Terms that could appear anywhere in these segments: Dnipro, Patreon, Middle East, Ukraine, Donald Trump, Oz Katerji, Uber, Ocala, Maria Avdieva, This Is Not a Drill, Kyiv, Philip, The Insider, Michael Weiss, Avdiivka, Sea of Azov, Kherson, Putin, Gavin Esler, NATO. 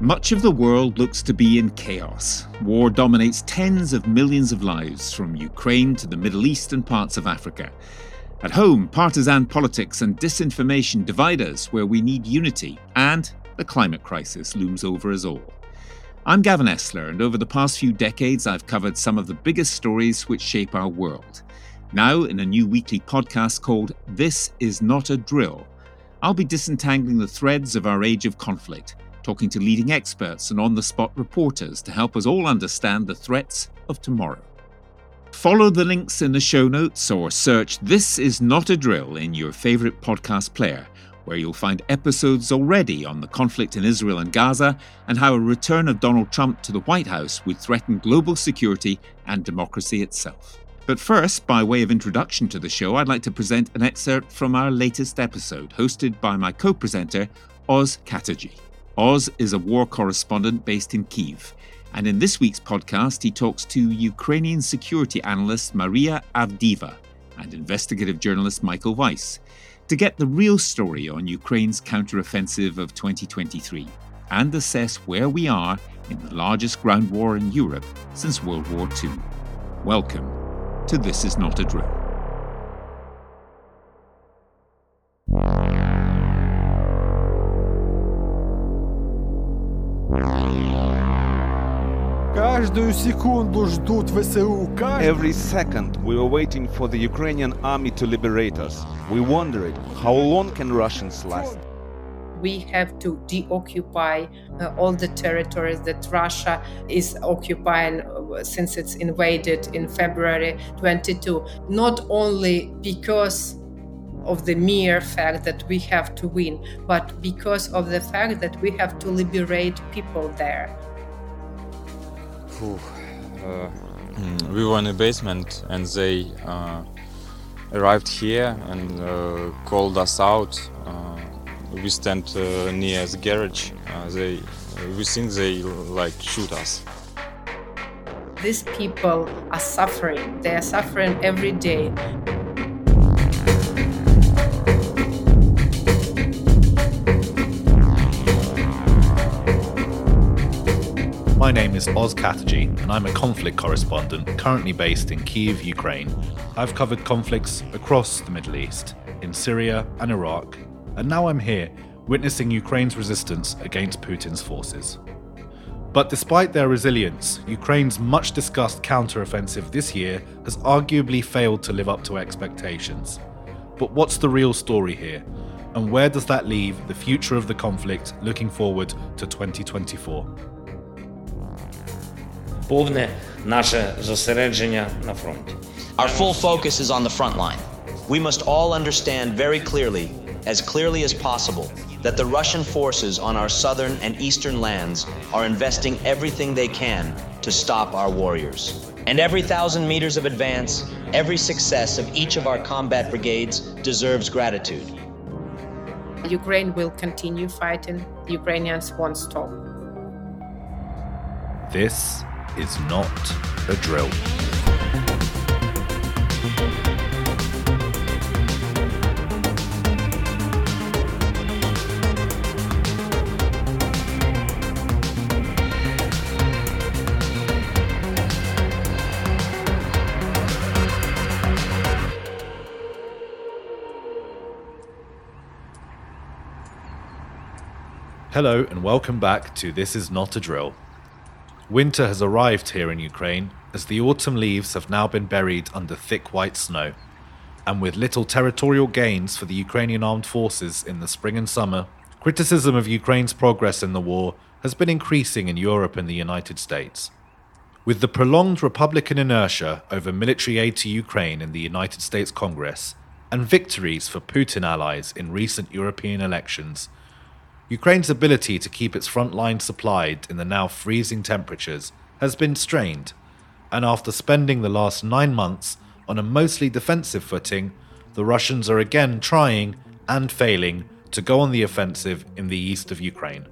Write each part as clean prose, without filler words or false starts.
Much of the world looks to be in chaos. War dominates tens of millions of lives, from Ukraine to the Middle East and parts of Africa. At home, partisan politics and disinformation divide us where we need unity, and the climate crisis looms over us all. I'm Gavin Esler, and over the past few decades, I've covered some of the biggest stories which shape our world. Now, in a new weekly podcast called This Is Not a Drill, I'll be disentangling the threads of our age of conflict, talking to leading experts and on-the-spot reporters to help us all understand the threats of tomorrow. Follow the links in the show notes or search This Is Not a Drill in your favourite podcast player, where you'll find episodes already on the conflict in Israel and Gaza and how a return of Donald Trump to the White House would threaten global security and democracy itself. But first, by way of introduction to the show, I'd like to present an excerpt from our latest episode, hosted by my co-presenter, Oz Katerji. Oz is a war correspondent based in Kyiv, and in this week's podcast he talks to Ukrainian security analyst Maria Avdieva and investigative journalist Michael Weiss to get the real story on Ukraine's counteroffensive of 2023 and assess where we are in the largest ground war in Europe since World War II. Welcome to This Is Not a Drill. Every second we are waiting for the Ukrainian army to liberate us. We wondered, how long can Russians last? We have to deoccupy all the territories that Russia is occupying since it's invaded in February 22. Not only because of the mere fact that we have to win, but because of the fact that we have to liberate people there. We were in a basement and they arrived here and called us out. We stand near the garage. We think they like shoot us. These people are suffering. They are suffering every day. My name is Oz Katerji, and I'm a conflict correspondent currently based in Kyiv, Ukraine. I've covered conflicts across the Middle East, in Syria and Iraq, and now I'm here, witnessing Ukraine's resistance against Putin's forces. But despite their resilience, Ukraine's much-discussed counter-offensive this year has arguably failed to live up to expectations. But what's the real story here? And where does that leave the future of the conflict looking forward to 2024? Our full focus is on the front line. We must all understand very clearly as possible, that the Russian forces on our southern and eastern lands are investing everything they can to stop our warriors. And every 1,000 meters of advance, every success of each of our combat brigades deserves gratitude. Ukraine will continue fighting. Ukrainians won't stop. This is not a drill. Hello and welcome back to This Is Not a Drill. Winter has arrived here in Ukraine, as the autumn leaves have now been buried under thick white snow. And with little territorial gains for the Ukrainian armed forces in the spring and summer, criticism of Ukraine's progress in the war has been increasing in Europe and the United States. With the prolonged Republican inertia over military aid to Ukraine in the United States Congress, and victories for Putin allies in recent European elections, Ukraine's ability to keep its front line supplied in the now freezing temperatures has been strained, and after spending the last 9 months on a mostly defensive footing, the Russians are again trying and failing to go on the offensive in the east of Ukraine.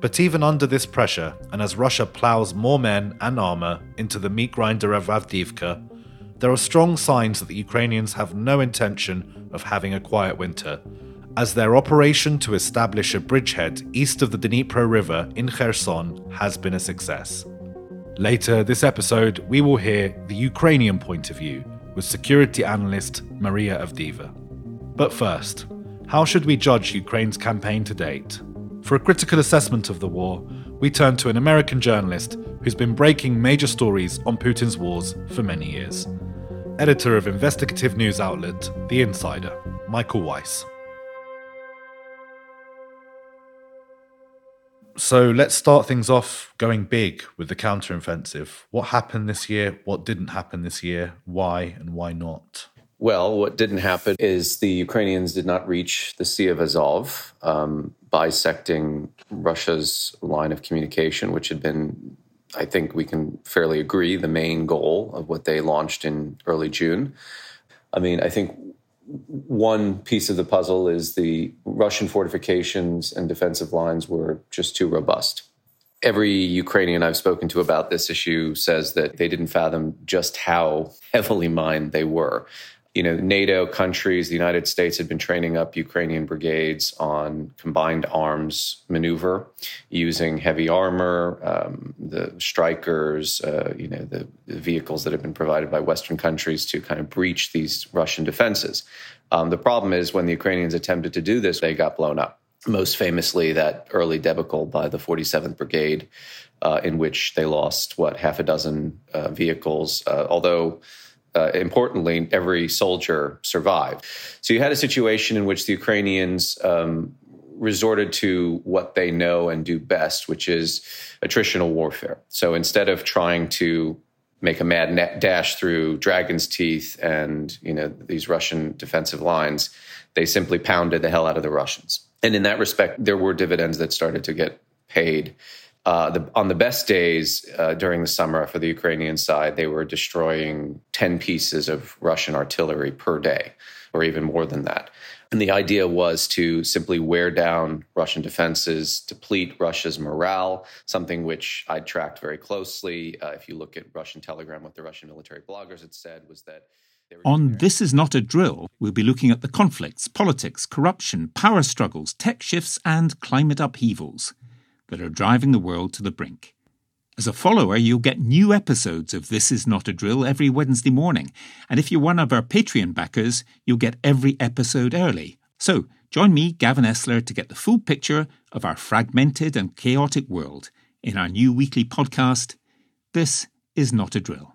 But even under this pressure, and as Russia ploughs more men and armour into the meat grinder of Avdiivka, there are strong signs that the Ukrainians have no intention of having a quiet winter, as their operation to establish a bridgehead east of the Dnipro River in Kherson has been a success. Later this episode, we will hear the Ukrainian point of view with security analyst Maria Avdieva. But first, how should we judge Ukraine's campaign to date? For a critical assessment of the war, we turn to an American journalist who's been breaking major stories on Putin's wars for many years. Editor of investigative news outlet The Insider, Michael Weiss. So let's start things off going big with the counteroffensive. What happened this year? What didn't happen this year? Why and why not? Well, what didn't happen is the Ukrainians did not reach the Sea of Azov, bisecting Russia's line of communication, which had been, I think we can fairly agree, the main goal of what they launched in early June. I mean, I think one piece of the puzzle is the Russian fortifications and defensive lines were just too robust. Every Ukrainian I've spoken to about this issue says that they didn't fathom just how heavily mined they were. You know, NATO countries, the United States had been training up Ukrainian brigades on combined arms maneuver, using heavy armor, the strikers, the vehicles that have been provided by Western countries to kind of breach these Russian defenses. The problem is when the Ukrainians attempted to do this, they got blown up. Most famously, that early debacle by the 47th Brigade, in which they lost, half a dozen vehicles, although... importantly, every soldier survived. So you had a situation in which the Ukrainians resorted to what they know and do best, which is attritional warfare. So instead of trying to make a mad dash through Dragon's Teeth and, these Russian defensive lines, they simply pounded the hell out of the Russians. And in that respect, there were dividends that started to get paid. On the best days during the summer for the Ukrainian side, they were destroying 10 pieces of Russian artillery per day, or even more than that. And the idea was to simply wear down Russian defenses, deplete Russia's morale, something which I tracked very closely. If you look at Russian Telegram, what the Russian military bloggers had said was that... On This Is Not a Drill, we'll be looking at the conflicts, politics, corruption, power struggles, tech shifts and climate upheavals that are driving the world to the brink. As a follower, you'll get new episodes of This Is Not a Drill every Wednesday morning. And if you're one of our Patreon backers, you'll get every episode early. So join me, Gavin Esler, to get the full picture of our fragmented and chaotic world in our new weekly podcast, This Is Not a Drill.